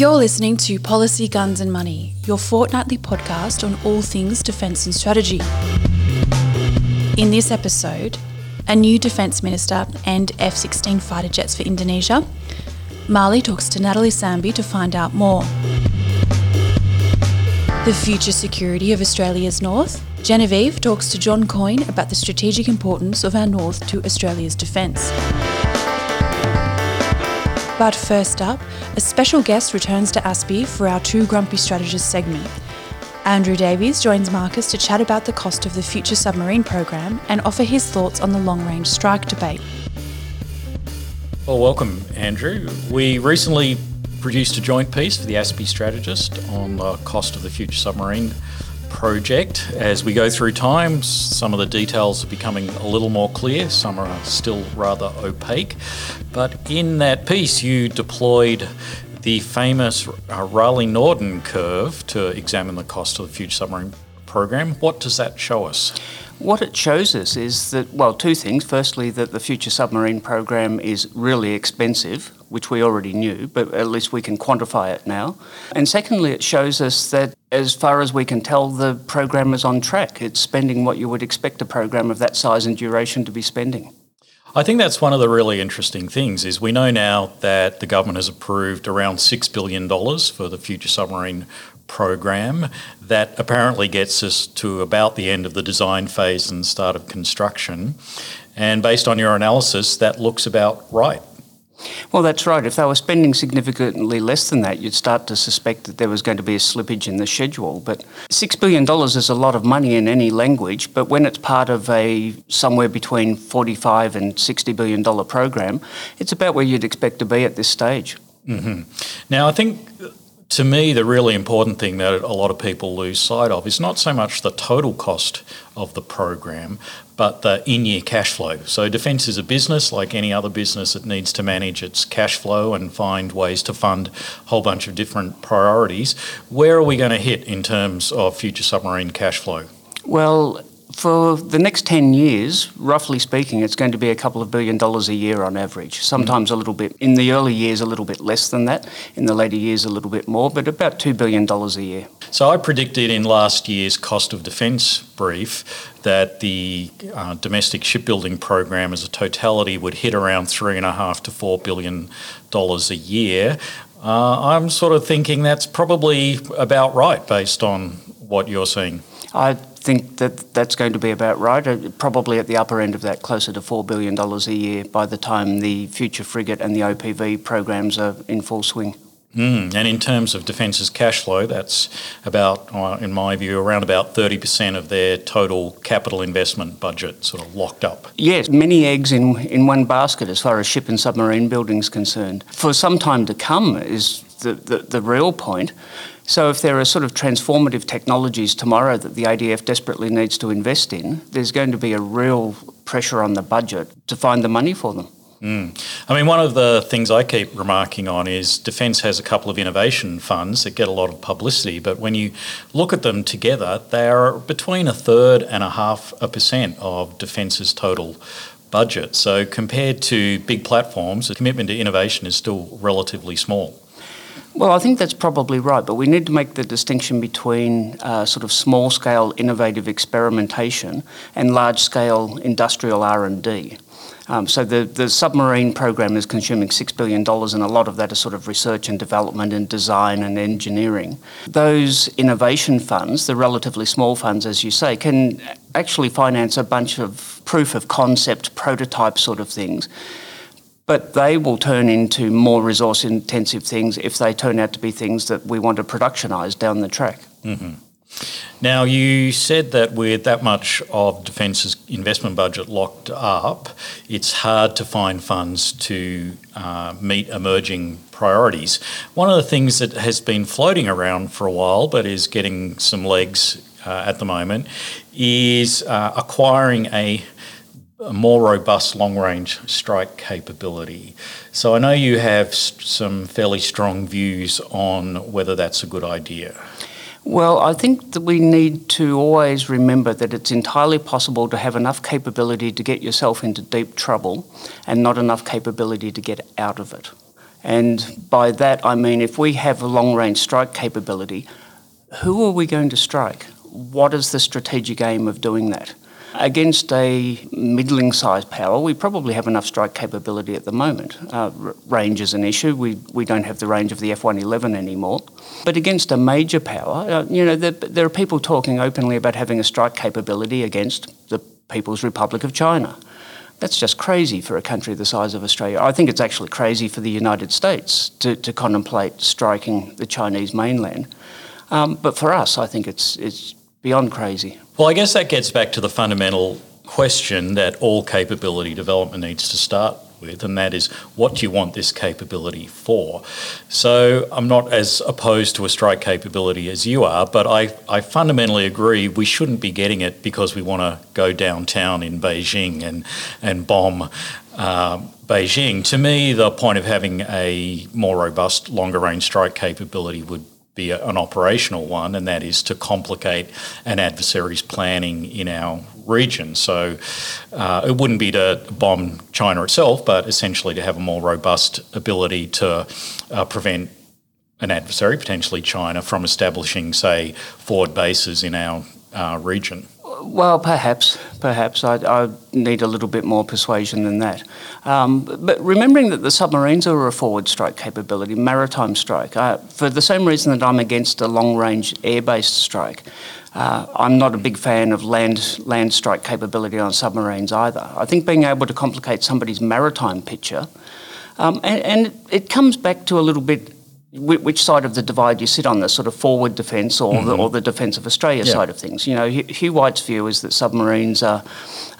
You're listening to Policy, Guns and Money, your fortnightly podcast on all things defence and strategy. In this episode, a new Defence Minister and F-16 fighter jets for Indonesia. Marley talks to Natalie Sambi to find out more. The future security of Australia's north. Genevieve talks to John Coyne about the strategic importance of our north to Australia's defence. But first up, a special guest returns to ASPI for our Two Grumpy Strategists segment. Andrew Davies joins Marcus to chat about the cost of the future submarine program and offer his thoughts on the long-range strike debate. Well, welcome, Andrew. We recently produced a joint piece for the ASPI strategist on the cost of the future submarine project. As we go through time, some of the details are becoming a little more clear, some are still rather opaque. But in that piece, you deployed the famous Rayleigh-Norden curve to examine the cost of the future submarine program. What does that show us? What it shows us is that, well, two things. Firstly, that the future submarine program is really expensive, which we already knew, but at least we can quantify it now. And secondly, it shows us that, as far as we can tell, the program is on track. It's spending what you would expect a program of that size and duration to be spending. I think that's one of the really interesting things is we know now that the government has approved around $6 billion for the future submarine program. That apparently gets us to about the end of the design phase and start of construction. And based on your analysis, that looks about right. Well, that's right. If they were spending significantly less than that, you'd start to suspect that there was going to be a slippage in the schedule. But $6 billion is a lot of money in any language, but when it's part of a somewhere between $45 and $60 billion program, it's about where you'd expect to be at this stage. Mm-hmm. Now, I think, to me, the really important thing that a lot of people lose sight of is not so much the total cost of the program, but the in-year cash flow. So defence is a business like any other business that needs to manage its cash flow and find ways to fund a whole bunch of different priorities. Where are we going to hit in terms of future submarine cash flow? Well, for the next 10 years, roughly speaking, it's going to be a couple of $2 billion a year on average, sometimes a little bit, in the early years a little bit less than that, in the later years a little bit more, but about $2 billion a year. So I predicted in last year's cost of defence brief that the domestic shipbuilding program as a totality would hit around $3.5 to $4 billion a year. I'm sort of thinking that's probably about right based on what you're seeing. I think that that's going to be about right, probably at the upper end of that, closer to $4 billion a year by the time the Future Frigate and the OPV programs are in full swing. And in terms of Defence's cash flow, that's about, in my view, around about 30% of their total capital investment budget sort of locked up. Yes, many eggs in one basket as far as ship and submarine building is concerned. For some time to come is the real point. So if there are sort of transformative technologies tomorrow that the ADF desperately needs to invest in, there's going to be a real pressure on the budget to find the money for them. I mean, one of the things I keep remarking on is Defence has a couple of innovation funds that get a lot of publicity, but when you look at them together, they are between 1/3 and 0.5% of Defence's total budget. So compared to big platforms, the commitment to innovation is still relatively small. Well, I think that's probably right, but we need to make the distinction between sort of small-scale innovative experimentation and large-scale industrial R&D. So the submarine program is consuming $6 billion, and a lot of that is sort of research and development and design and engineering. Those innovation funds, the relatively small funds, as you say, can actually finance a bunch of proof-of-concept prototype sort of things. But they will turn into more resource-intensive things if they turn out to be things that we want to productionise down the track. Mm-hmm. Now, you said that with that much of Defence's investment budget locked up, it's hard to find funds to meet emerging priorities. One of the things that has been floating around for a while but is getting some legs at the moment is acquiring a more robust long-range strike capability. So I know you have some fairly strong views on whether that's a good idea. Well, I think that we need to always remember that it's entirely possible to have enough capability to get yourself into deep trouble and not enough capability to get out of it. And by that, I mean, if we have a long-range strike capability, who are we going to strike? What is the strategic aim of doing that? Against a middling-sized power, we probably have enough strike capability at the moment. Range is an issue. We don't have the range of the F-111 anymore. But against a major power, there are people talking openly about having a strike capability against the People's Republic of China. That's just crazy for a country the size of Australia. I think it's actually crazy for the United States to contemplate striking the Chinese mainland. But for us, I think it's beyond crazy. Well, I guess that gets back to the fundamental question that all capability development needs to start with, and that is, what do you want this capability for? So I'm not as opposed to a strike capability as you are, but I fundamentally agree we shouldn't be getting it because we want to go downtown in Beijing and bomb Beijing. To me, the point of having a more robust, longer-range strike capability would be an operational one, and that is to complicate an adversary's planning in our region. So it wouldn't be to bomb China itself, but essentially to have a more robust ability to prevent an adversary, potentially China, from establishing, say, forward bases in our region. Well, perhaps. I need a little bit more persuasion than that. But remembering that the submarines are a forward strike capability, maritime strike, for the same reason that I'm against a long-range air-based strike, I'm not a big fan of land strike capability on submarines either. I think being able to complicate somebody's maritime picture, and it comes back to a little bit which side of the divide you sit on, the sort of forward defence or, or the Defence of Australia side of things. You know, Hugh White's view is that submarines are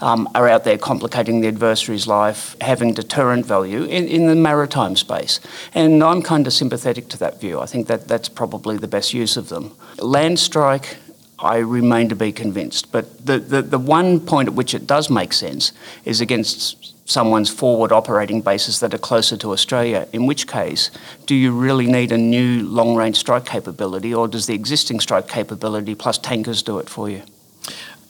out there complicating the adversary's life, having deterrent value in the maritime space. And I'm kind of sympathetic to that view. I think that that's probably the best use of them. Land strike, I remain to be convinced. But the one point at which it does make sense is against someone's forward operating bases that are closer to Australia, in which case, do you really need a new long-range strike capability, or does the existing strike capability plus tankers do it for you?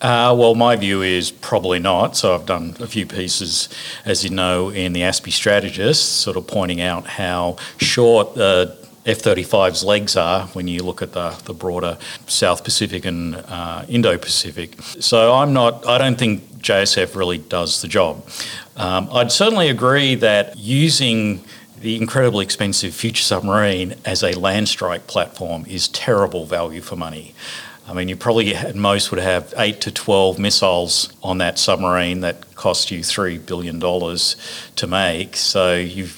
Well, my view is probably not. So I've done a few pieces, as you know, in the ASPI Strategist, sort of pointing out how short the F-35's legs are when you look at the broader South Pacific and Indo-Pacific. So I don't think JSF really does the job. I'd certainly agree that using the incredibly expensive Future Submarine as a land strike platform is terrible value for money. I mean, you probably at most would have 8 to 12 missiles on that submarine that cost you $3 billion to make. So you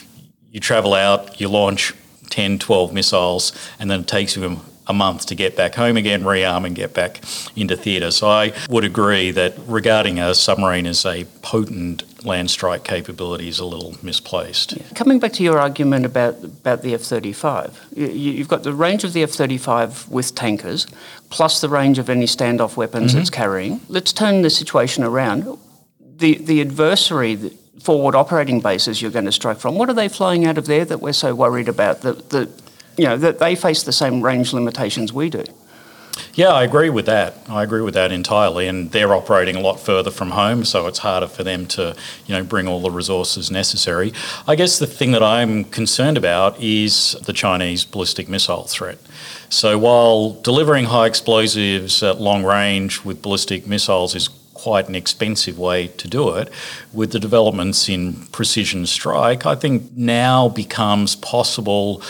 travel out, you launch 10, 12 missiles, and then it takes you a month to get back home again, rearm and get back into theatre. So I would agree that regarding a submarine as a potent land strike capability is a little misplaced. Yeah. Coming back to your argument about the F-35, you've got the range of the F-35 with tankers, plus the range of any standoff weapons it's carrying. Let's turn the situation around. The adversary, the forward operating bases you're going to strike from, what are they flying out of there that we're so worried about? That they face the same range limitations we do. Yeah, I agree with that. I agree with that entirely. And they're operating a lot further from home, so it's harder for them to, bring all the resources necessary. I guess the thing that I'm concerned about is the Chinese ballistic missile threat. So while delivering high explosives at long range with ballistic missiles is quite an expensive way to do it, with the developments in precision strike, I think now becomes possible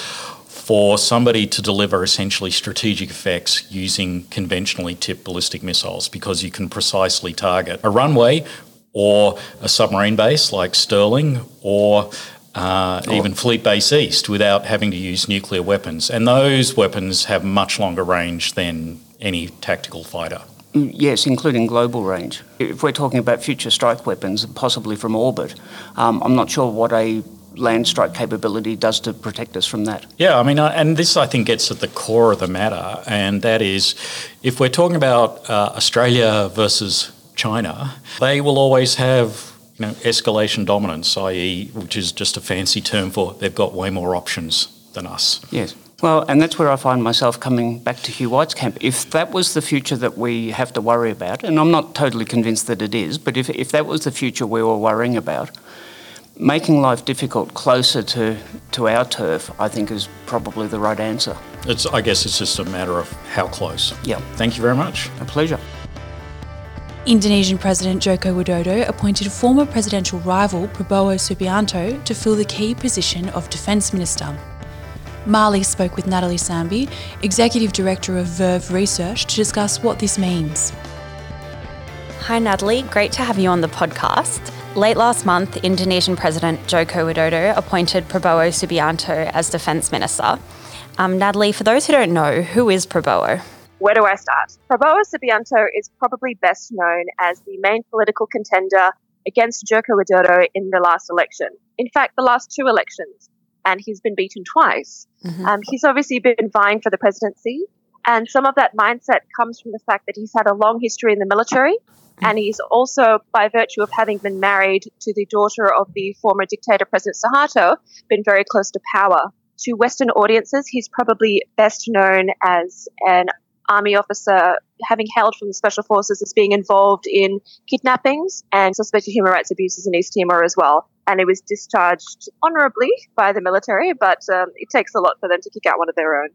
for somebody to deliver essentially strategic effects using conventionally tipped ballistic missiles, because you can precisely target a runway or a submarine base like Sterling or even Fleet Base East without having to use nuclear weapons. And those weapons have much longer range than any tactical fighter. Yes, including global range. If we're talking about future strike weapons, possibly from orbit, I'm not sure what a land strike capability does to protect us from that. Yeah, I mean, and this I think gets at the core of the matter, and that is, if we're talking about Australia versus China, they will always have escalation dominance, i.e., which is just a fancy term for they've got way more options than us. Yes. Well, and that's where I find myself coming back to Hugh White's camp. If that was the future that we have to worry about, and I'm not totally convinced that it is, but if that was the future we were worrying about, making life difficult closer to to our turf, I think, is probably the right answer. I guess it's just a matter of how close. Yeah. Thank you very much. A pleasure. Indonesian President Joko Widodo appointed former presidential rival Prabowo Subianto to fill the key position of Defence Minister. Marley spoke with Natalie Sambi, Executive Director of Verve Research, to discuss what this means. Hi Natalie, great to have you on the podcast. Late last month, Indonesian President Joko Widodo appointed Prabowo Subianto as Defence Minister. Natalie, for those who don't know, who is Prabowo? Where do I start? Prabowo Subianto is probably best known as the main political contender against Joko Widodo in the last election. In fact, the last two elections, and he's been beaten twice. Mm-hmm. He's obviously been vying for the presidency, and some of that mindset comes from the fact that he's had a long history in the military, and he's also, by virtue of having been married to the daughter of the former dictator, President Suharto, been very close to power. To Western audiences, he's probably best known as an army officer having hailed from the special forces as being involved in kidnappings and suspected human rights abuses in East Timor as well. And he was discharged honorably by the military, but it takes a lot for them to kick out one of their own.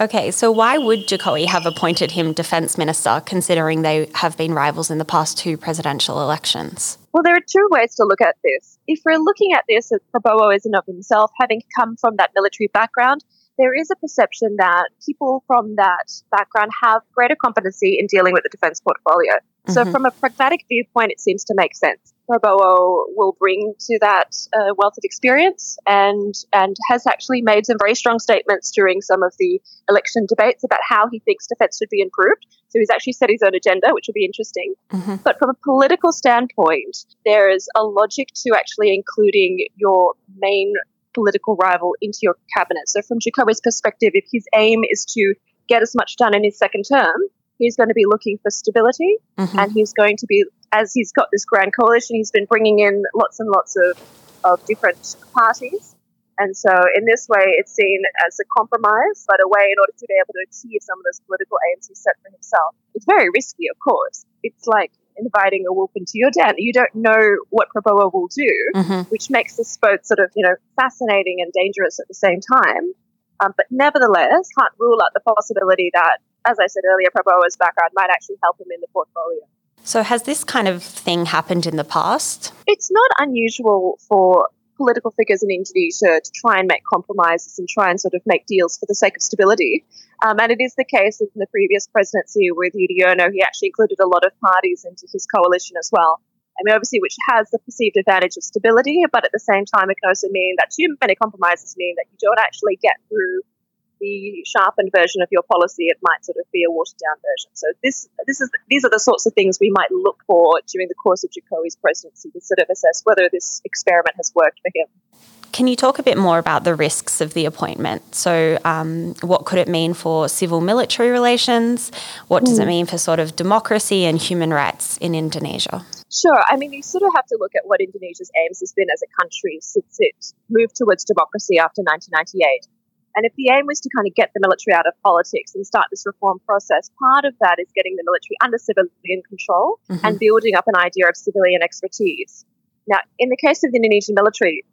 Okay, so why would Jokowi have appointed him Defence Minister, considering they have been rivals in the past two presidential elections? Well, there are two ways to look at this. If we're looking at this as Prabowo is in of himself, having come from that military background, there is a perception that people from that background have greater competency in dealing with the defence portfolio. Mm-hmm. So from a pragmatic viewpoint, it seems to make sense. Prabowo will bring to that wealth of experience and has actually made some very strong statements during some of the election debates about how he thinks defence should be improved. So he's actually set his own agenda, which will be interesting. Mm-hmm. But from a political standpoint, there is a logic to actually including your main political rival into your cabinet. So from Jokowi's perspective, if his aim is to get as much done in his second term, he's going to be looking for stability, mm-hmm. and he's going to be, as he's got this grand coalition, he's been bringing in lots and lots of different parties. And so in this way, it's seen as a compromise, but a way in order to be able to achieve some of those political aims he's set for himself. It's very risky, of course. It's like inviting a wolf into your den. You don't know what Prabowo will do, mm-hmm. which makes this both sort of, fascinating and dangerous at the same time. But nevertheless, can't rule out the possibility that, as I said earlier, Prabowo's background might actually help him in the portfolio. So has this kind of thing happened in the past? It's not unusual for political figures in Indonesia to try and make compromises and try and sort of make deals for the sake of stability. And it is the case in the previous presidency with Yudhoyono, he actually included a lot of parties into his coalition as well. I mean, obviously, which has the perceived advantage of stability, but at the same time, it can also mean that too many compromises mean that you don't actually get through the sharpened version of your policy. It might sort of be a watered-down version. So these are the sorts of things we might look for during the course of Jokowi's presidency to sort of assess whether this experiment has worked for him. Can you talk a bit more about the risks of the appointment? So what could it mean for civil-military relations? What does it mean for sort of democracy and human rights in Indonesia? Sure. I mean, you sort of have to look at what Indonesia's aims has been as a country since it moved towards democracy after 1998. And if the aim was to kind of get the military out of politics and start this reform process, part of that is getting the military under civilian control, mm-hmm. and building up an idea of civilian expertise. Now, in the case of the Indonesian military,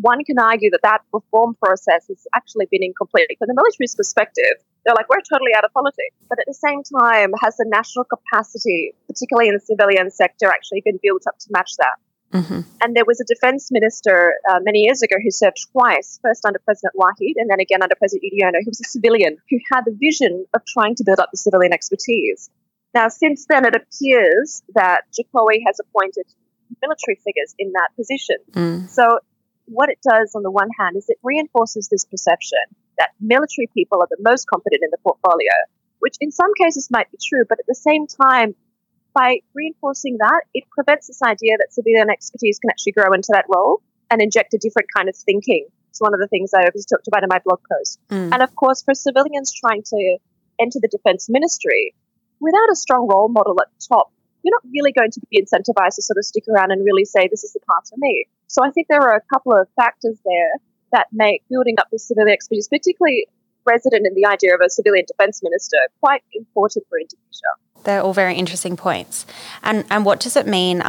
one can argue that that reform process has actually been incomplete. From the military's perspective, they're like, we're totally out of politics. But at the same time, has the national capacity, particularly in the civilian sector, actually been built up to match that? Mm-hmm. And there was a defense minister many years ago who served twice, first under President Wahid and then again under President Yudhoyono, who was a civilian who had the vision of trying to build up the civilian expertise. Now, since then, it appears that Jokowi has appointed military figures in that position. Mm. So what it does on the one hand is it reinforces this perception that military people are the most competent in the portfolio, which in some cases might be true, but at the same time, by reinforcing that, it prevents this idea that civilian expertise can actually grow into that role and inject a different kind of thinking. It's one of the things I always talked about in my blog post. Mm. And of course, for civilians trying to enter the defense ministry, without a strong role model at the top, you're not really going to be incentivized to sort of stick around and really say, this is the path for me. So I think there are a couple of factors there that make building up this civilian expertise, particularly resident in the idea of a civilian defense minister, quite important for Indonesia. They're all very interesting points. And what does it mean,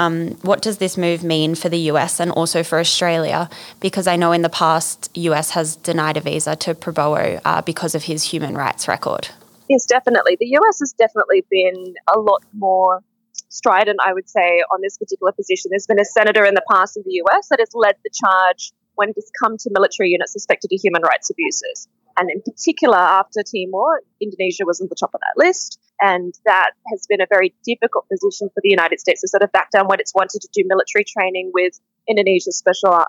what does this move mean for the US and also for Australia? Because I know in the past, US has denied a visa to Prabowo because of his human rights record. Yes, definitely. The US has definitely been a lot more strident, I would say, on this particular position. There's been a senator in the past in the US that has led the charge when it has come to military units suspected of human rights abuses. And in particular, after Timor, Indonesia was on the top of that list. And that has been a very difficult position for the United States to sort of back down when it's wanted to do military training with Indonesia's Special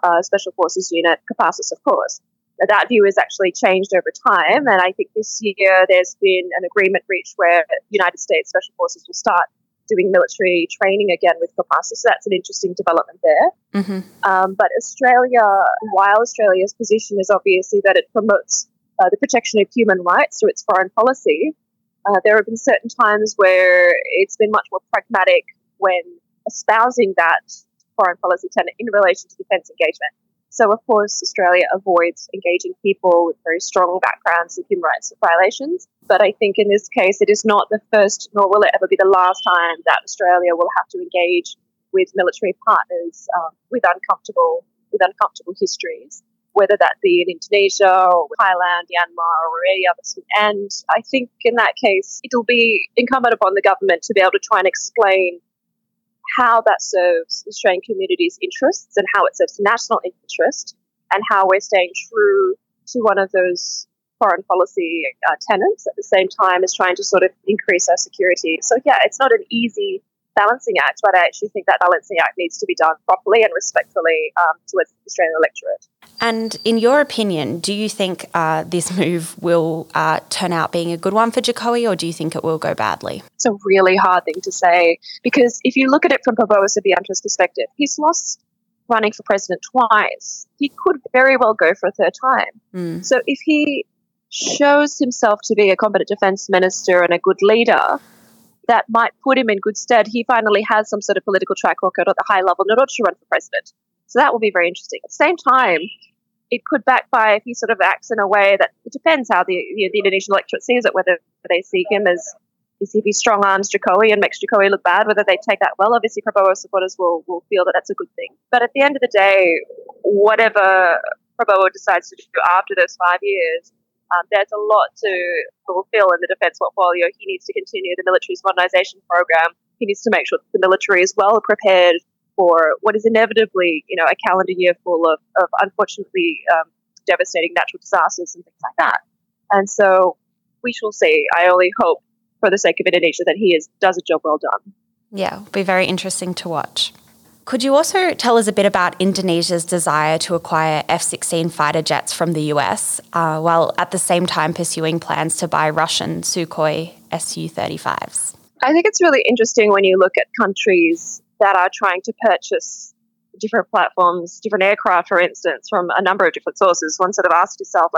Forces unit, Kopassus, of course. Now, that view has actually changed over time. And I think this year there's been an agreement reached where United States Special Forces will start doing military training again with Kopassus. So that's an interesting development there. Mm-hmm. But Australia, while Australia's position is obviously that it promotes the protection of human rights through its foreign policy, there have been certain times where it's been much more pragmatic when espousing that foreign policy tenet in relation to defence engagement. So, of course, Australia avoids engaging people with very strong backgrounds in human rights violations. But I think in this case, it is not the first, nor will it ever be the last time that Australia will have to engage with military partners with uncomfortable histories, whether that be in Indonesia or Thailand, Myanmar, or any others. And I think in that case, it'll be incumbent upon the government to be able to try and explain how that serves the Australian community's interests and how it serves national interest and how we're staying true to one of those foreign policy tenets at the same time as trying to sort of increase our security. So, yeah, it's not an easy balancing act, but I actually think that balancing act needs to be done properly and respectfully towards the Australian electorate. And in your opinion, do you think this move will turn out being a good one for Jokowi, or do you think it will go badly? It's a really hard thing to say, because if you look at it from Prabowo Subianto's perspective, he's lost running for president twice. He could very well go for a third time. Mm. So if he shows himself to be a competent defence minister and a good leader, that might put him in good stead. He finally has some sort of political track record at the high level in order to run for president. So that will be very interesting. At the same time, it could backfire if he sort of acts in a way that it depends how the Indonesian electorate sees it, whether they see him as if he strong arms Jokowi and makes Jokowi look bad, whether they take that well. Obviously, Prabowo supporters will feel that that's a good thing. But at the end of the day, whatever Prabowo decides to do after those 5 years, there's a lot to fulfill in the defence portfolio. He needs to continue the military's modernisation program. He needs to make sure that the military is well prepared for what is inevitably, a calendar year full of unfortunately devastating natural disasters and things like that. And so we shall see. I only hope, for the sake of Indonesia, that he does a job well done. Yeah, it'll be very interesting to watch. Could you also tell us a bit about Indonesia's desire to acquire F-16 fighter jets from the US, while at the same time pursuing plans to buy Russian Sukhoi Su-35s? I think it's really interesting when you look at countries that are trying to purchase different platforms, different aircraft, for instance, from a number of different sources. One sort of asks yourself,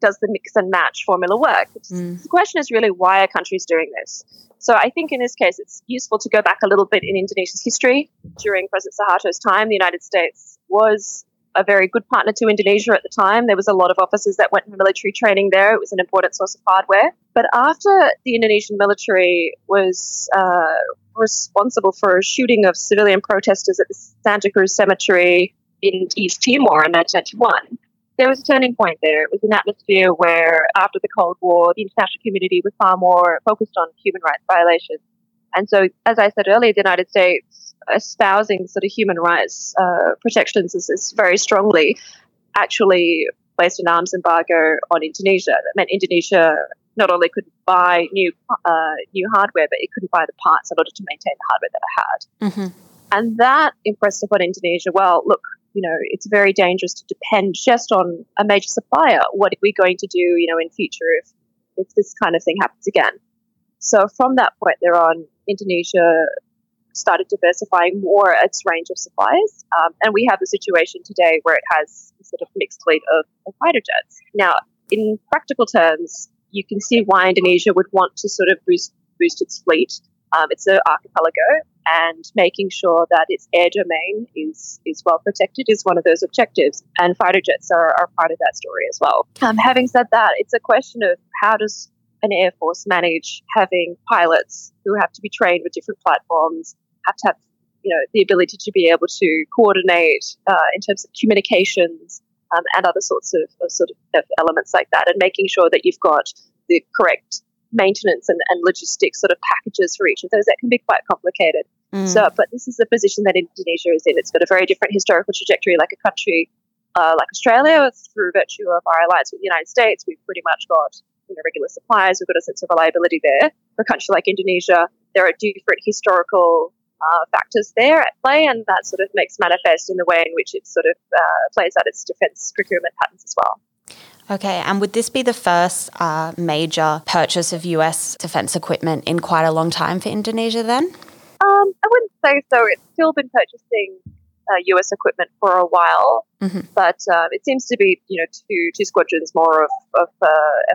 does the mix and match formula work? Mm. The question is really, why are countries doing this? So I think in this case, it's useful to go back a little bit in Indonesia's history. During President Suharto's time, the United States was a very good partner to Indonesia at the time. There was a lot of officers that went for military training there. It was an important source of hardware. But after the Indonesian military was responsible for shooting of civilian protesters at the Santa Cruz Cemetery in East Timor in 1991, there was a turning point there. It was an atmosphere where, after the Cold War, the international community was far more focused on human rights violations. And so, as I said earlier, the United States espousing sort of human rights protections is very strongly actually placed an arms embargo on Indonesia. That meant Indonesia not only couldn't buy new hardware, but it couldn't buy the parts in order to maintain the hardware that it had. Mm-hmm. And that impressed upon Indonesia, well, look, it's very dangerous to depend just on a major supplier. What are we going to do, in future if this kind of thing happens again? So from that point there on, Indonesia started diversifying more its range of suppliers. And we have the situation today where it has a sort of mixed fleet of fighter jets. Now, in practical terms, you can see why Indonesia would want to sort of boost its fleet. It's an archipelago, and making sure that its air domain is well protected is one of those objectives. And fighter jets are part of that story as well. Having said that, it's a question of how does an Air Force manage having pilots who have to be trained with different platforms, have to have, you know, the ability to be able to coordinate in terms of communications and other sorts of elements like that, and making sure that you've got the correct maintenance and logistics sort of packages for each of those. That can be quite complicated. So, but this is the position that Indonesia is in. It's got a very different historical trajectory, like a country like Australia. It's through virtue of our alliance with the United States, we've pretty much got, you know, regular supplies. We've got a sense of reliability there. For a country like Indonesia, there are different historical factors there at play, and that sort of makes manifest in the way in which it sort of plays out its defence procurement patterns as well. Okay, and would this be the first major purchase of US defence equipment in quite a long time for Indonesia then? I wouldn't say so. It's still been purchasing US equipment for a while, but it seems to be, you know, two squadrons more of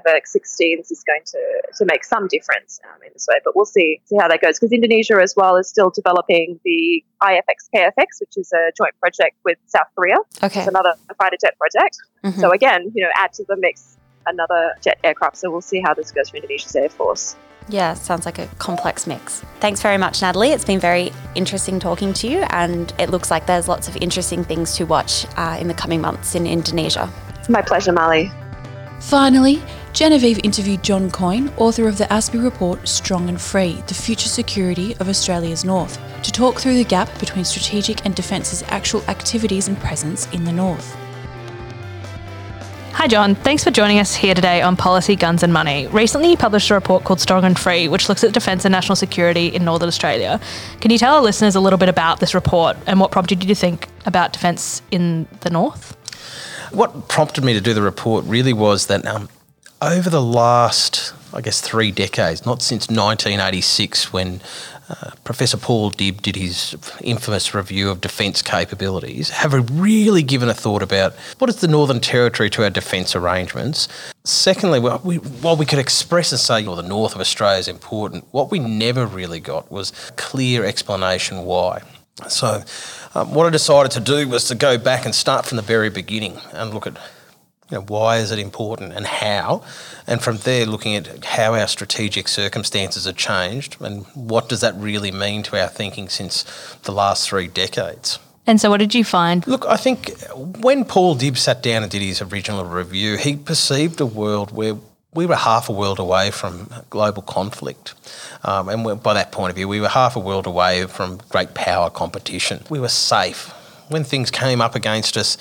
F-16s is going to make some difference in this way, but we'll see how that goes, because Indonesia as well is still developing the IFX KFX, which is a joint project with South Korea. Okay. It's another fighter jet project. So again, you know, add to the mix another jet aircraft. So we'll see how this goes for Indonesia's Air Force. Yeah, sounds like a complex mix. Thanks very much, Natalie. It's been very interesting talking to you, and it looks like there's lots of interesting things to watch in the coming months in Indonesia. It's my pleasure, Mali. Finally, Genevieve interviewed John Coyne, author of the ASPI report Strong and Free, the Future Security of Australia's North, to talk through the gap between strategic and defence's actual activities and presence in the North. Hi John, thanks for joining us here today on Policy, Guns and Money. Recently you published a report called Strong and Free, which looks at defence and national security in Northern Australia. Can you tell our listeners a little bit about this report and what prompted you to think about defence in the North? What prompted me to do the report really was that over the last, I guess, 3 decades, not since 1986 when Professor Paul Dibb did his infamous review of defence capabilities, have really given a thought about what is the Northern Territory to our defence arrangements. Secondly, while we could express and say, well, the north of Australia is important, what we never really got was clear explanation why. So what I decided to do was to go back and start from the very beginning and look at, you know, why is it important and how, and from there looking at how our strategic circumstances have changed and what does that really mean to our thinking since the last 3 decades. And so what did you find? Look, I think when Paul Dibb sat down and did his original review, he perceived a world where we were half a world away from global conflict. And by that point of view, we were half a world away from great power competition. We were safe. When things came up against us,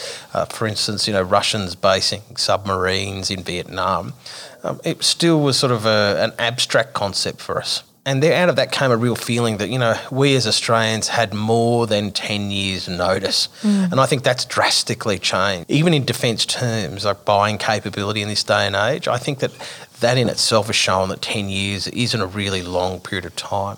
for instance, you know, Russians basing submarines in Vietnam, it still was sort of an abstract concept for us. And there, out of that came a real feeling that, you know, we as Australians had more than 10 years' notice. And I think that's drastically changed. Even in defence terms, like buying capability in this day and age, I think that in itself has shown that 10 years isn't a really long period of time.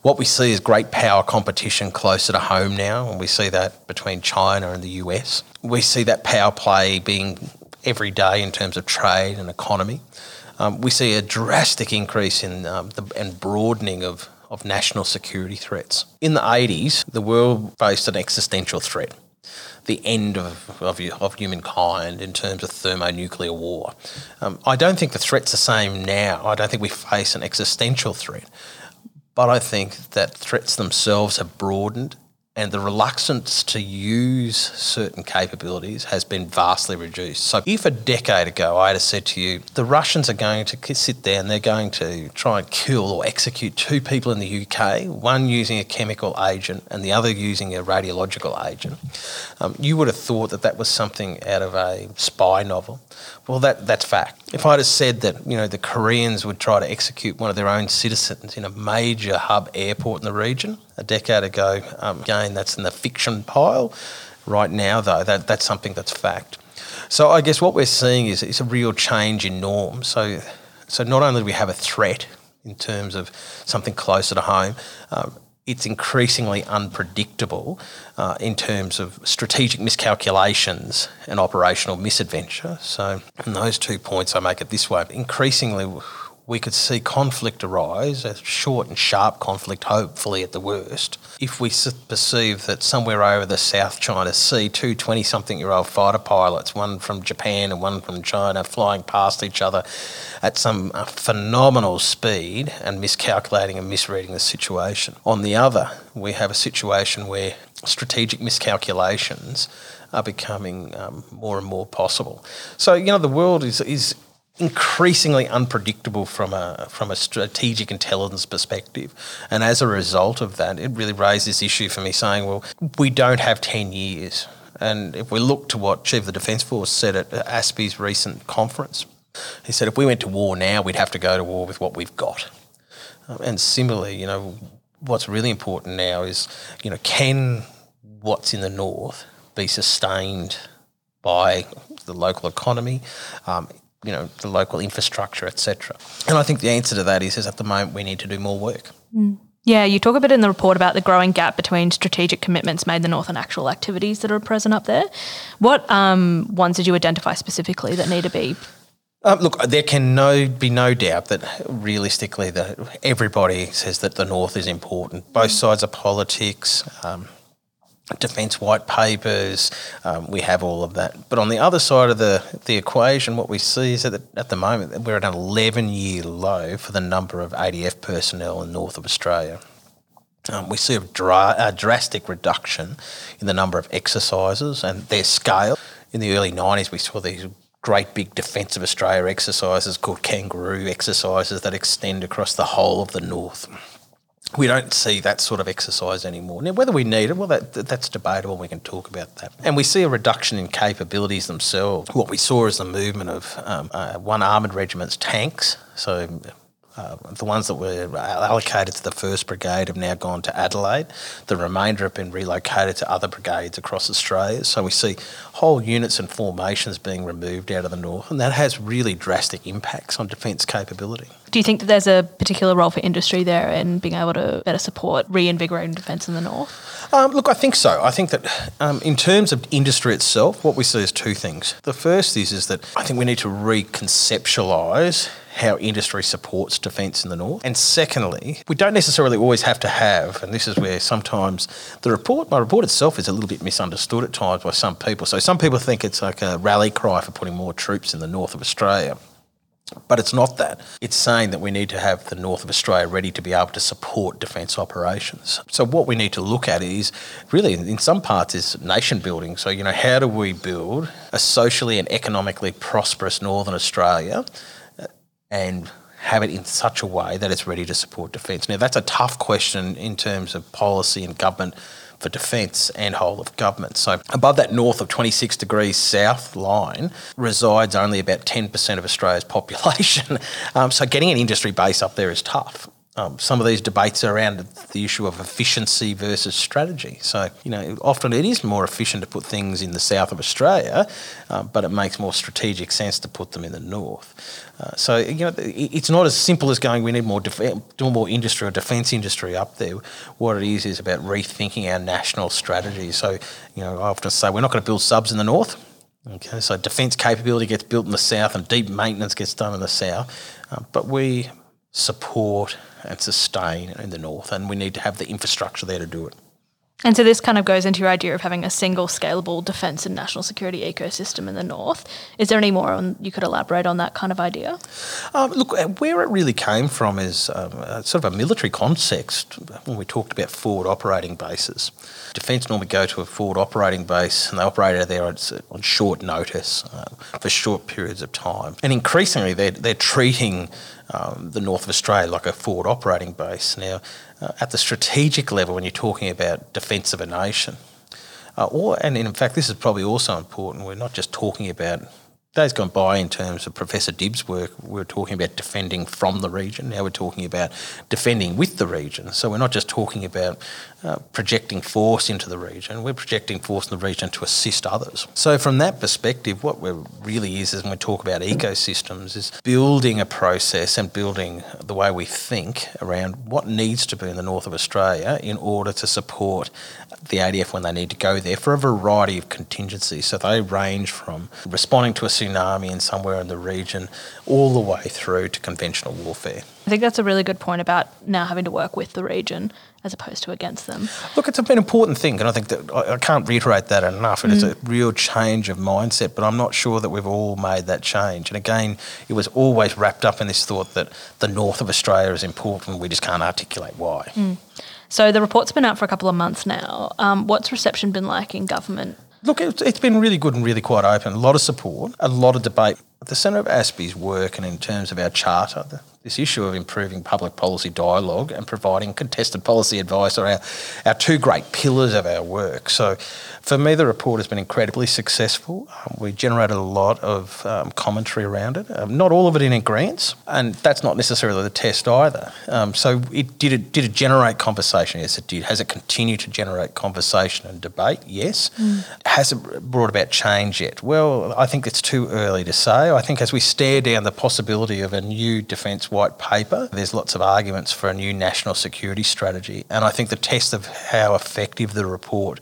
What we see is great power competition closer to home now, and we see that between China and the US. We see that power play being every day in terms of trade and economy. We see a drastic increase in and broadening of national security threats. In the 80s, the world faced an existential threat, the end of humankind in terms of thermonuclear war. I don't think the threat's the same now. I don't think we face an existential threat. But I think that threats themselves have broadened, and the reluctance to use certain capabilities has been vastly reduced. So if a decade ago I had said to you, the Russians are going to sit there and they're going to try and kill or execute 2 people in the UK, one using a chemical agent and the other using a radiological agent, you would have thought that was something out of a spy novel. Well, that's fact. If I'd have said that, you know, the Koreans would try to execute one of their own citizens in a major hub airport in the region a decade ago, again, that's in the fiction pile. Right now, though, that's something that's fact. So I guess what we're seeing is it's a real change in norms. So not only do we have a threat in terms of something closer to home, it's increasingly unpredictable in terms of strategic miscalculations and operational misadventure. So in those 2 points I make it this way. Increasingly we could see conflict arise, a short and sharp conflict, hopefully at the worst, if we perceive that somewhere over the South China Sea, two 20-something-year-old fighter pilots, one from Japan and one from China, flying past each other at some phenomenal speed and miscalculating and misreading the situation. On the other, we have a situation where strategic miscalculations are becoming more and more possible. So, you know, the world is increasingly unpredictable from a strategic intelligence perspective. And as a result of that, it really raised this issue for me saying, well, we don't have 10 years. And if we look to what Chief of the Defence Force said at ASPI's recent conference, he said, if we went to war now, we'd have to go to war with what we've got. And similarly, you know, what's really important now is, you know, can what's in the north be sustained by the local economy, you know, the local infrastructure, etc. And I think the answer to that is at the moment we need to do more work. Mm. Yeah, you talk a bit in the report about the growing gap between strategic commitments made in the north and actual activities that are present up there. What ones did you identify specifically that need to be? Look, there can be no doubt that realistically everybody says that the north is important. Both sides of politics, defence white papers, we have all of that. But on the other side of the equation, what we see is that at the moment we're at an 11-year low for the number of ADF personnel in north of Australia. We see a drastic reduction in the number of exercises and their scale. In the early 90s, we saw these great big Defence of Australia exercises called kangaroo exercises that extend across the whole of the north. We don't see that sort of exercise anymore. Now, whether we need it, well, that's debatable. We can talk about that. And we see a reduction in capabilities themselves. What we saw is the movement of one armoured regiment's tanks. So the ones that were allocated to the 1st Brigade have now gone to Adelaide. The remainder have been relocated to other brigades across Australia. So we see whole units and formations being removed out of the north, and that has really drastic impacts on defence capability. Do you think that there's a particular role for industry there in being able to better support reinvigorating defence in the north? Look, I think so. I think that in terms of industry itself, what we see is two things. The first is that I think we need to reconceptualise how industry supports defence in the north. And secondly, we don't necessarily always have to have, and this is where sometimes my report itself is a little bit misunderstood at times by some people. So some people think it's like a rally cry for putting more troops in the north of Australia. But it's not that. It's saying that we need to have the north of Australia ready to be able to support defence operations. So what we need to look at is really, in some parts, is nation building. So, you know, how do we build a socially and economically prosperous northern Australia and have it in such a way that it's ready to support defence? Now, that's a tough question in terms of policy and government for defence and whole of government. So above that north of 26 degrees south line resides only about 10% of Australia's population. So getting an industry base up there is tough. Some of these debates are around the issue of efficiency versus strategy. So, you know, often it is more efficient to put things in the south of Australia, but it makes more strategic sense to put them in the north. So, you know, it's not as simple as going we need more industry or defence industry up there. What it is about rethinking our national strategy. So, you know, I often say we're not going to build subs in the north. Okay, so defence capability gets built in the south and deep maintenance gets done in the south. But we support and sustain in the north, and we need to have the infrastructure there to do it. And so this kind of goes into your idea of having a single scalable defence and national security ecosystem in the north. Is there any more you could elaborate on that kind of idea? Look, where it really came from is sort of a military context when we talked about forward operating bases. Defence normally go to a forward operating base and they operate out there on short notice for short periods of time. And increasingly they're treating the north of Australia like a forward operating base. Now, at the strategic level, when you're talking about defence of a nation, and in fact this is probably also important, we're not just talking about days gone by in terms of Professor Dibb's work, we're talking about defending from the region. Now we're talking about defending with the region. So we're not just talking about projecting force into the region, we're projecting force in the region to assist others. So from that perspective, what we're really is when we talk about ecosystems, is building a process and building the way we think around what needs to be in the north of Australia in order to support the ADF when they need to go there for a variety of contingencies. So they range from responding to a tsunami and somewhere in the region, all the way through to conventional warfare. I think that's a really good point about now having to work with the region as opposed to against them. Look, it's an important thing, and I think that I can't reiterate that enough. It is a real change of mindset, but I'm not sure that we've all made that change. And again, it was always wrapped up in this thought that the north of Australia is important, we just can't articulate why. Mm. So the report's been out for a couple of months now. What's reception been like in government? Look, it's been really good and really quite open. A lot of support, a lot of debate. At the centre of ASPI's work and in terms of our charter, this issue of improving public policy dialogue and providing contested policy advice are our two great pillars of our work. So for me, the report has been incredibly successful. We generated a lot of commentary around it, not all of it in grants, and that's not necessarily the test either. So did it generate conversation? Yes, it did. Has it continued to generate conversation and debate? Yes. Has it brought about change yet? Well, I think it's too early to say. I think as we stare down the possibility of a new defence white paper, there's lots of arguments for a new national security strategy, and I think the test of how effective the report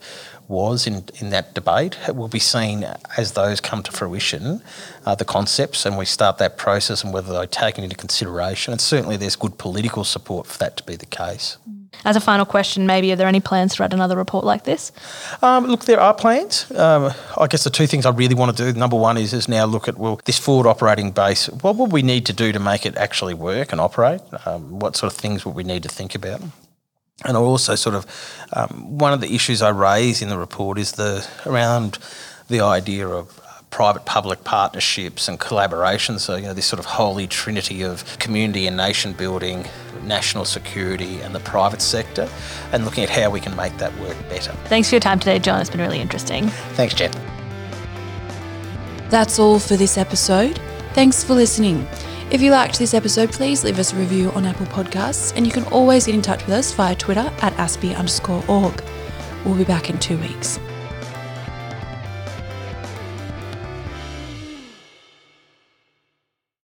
was in that debate will be seen as those come to fruition, the concepts, and we start that process and whether they're taken into consideration, and certainly there's good political support for that to be the case. As a final question, maybe, are there any plans to write another report like this? Look, there are plans. I guess the two things I really want to do, number one is now look at, well, this forward operating base, what would we need to do to make it actually work and operate? What sort of things would we need to think about? And I also sort of, one of the issues I raise in the report is around the idea of private-public partnerships and collaboration. So, you know, this sort of holy trinity of community and nation building, national security and the private sector, and looking at how we can make that work better. Thanks for your time today, John. It's been really interesting. Thanks, Jen. That's all for this episode. Thanks for listening. If you liked this episode, please leave us a review on Apple Podcasts, and you can always get in touch with us via Twitter at aspi_org. We'll be back in 2 weeks.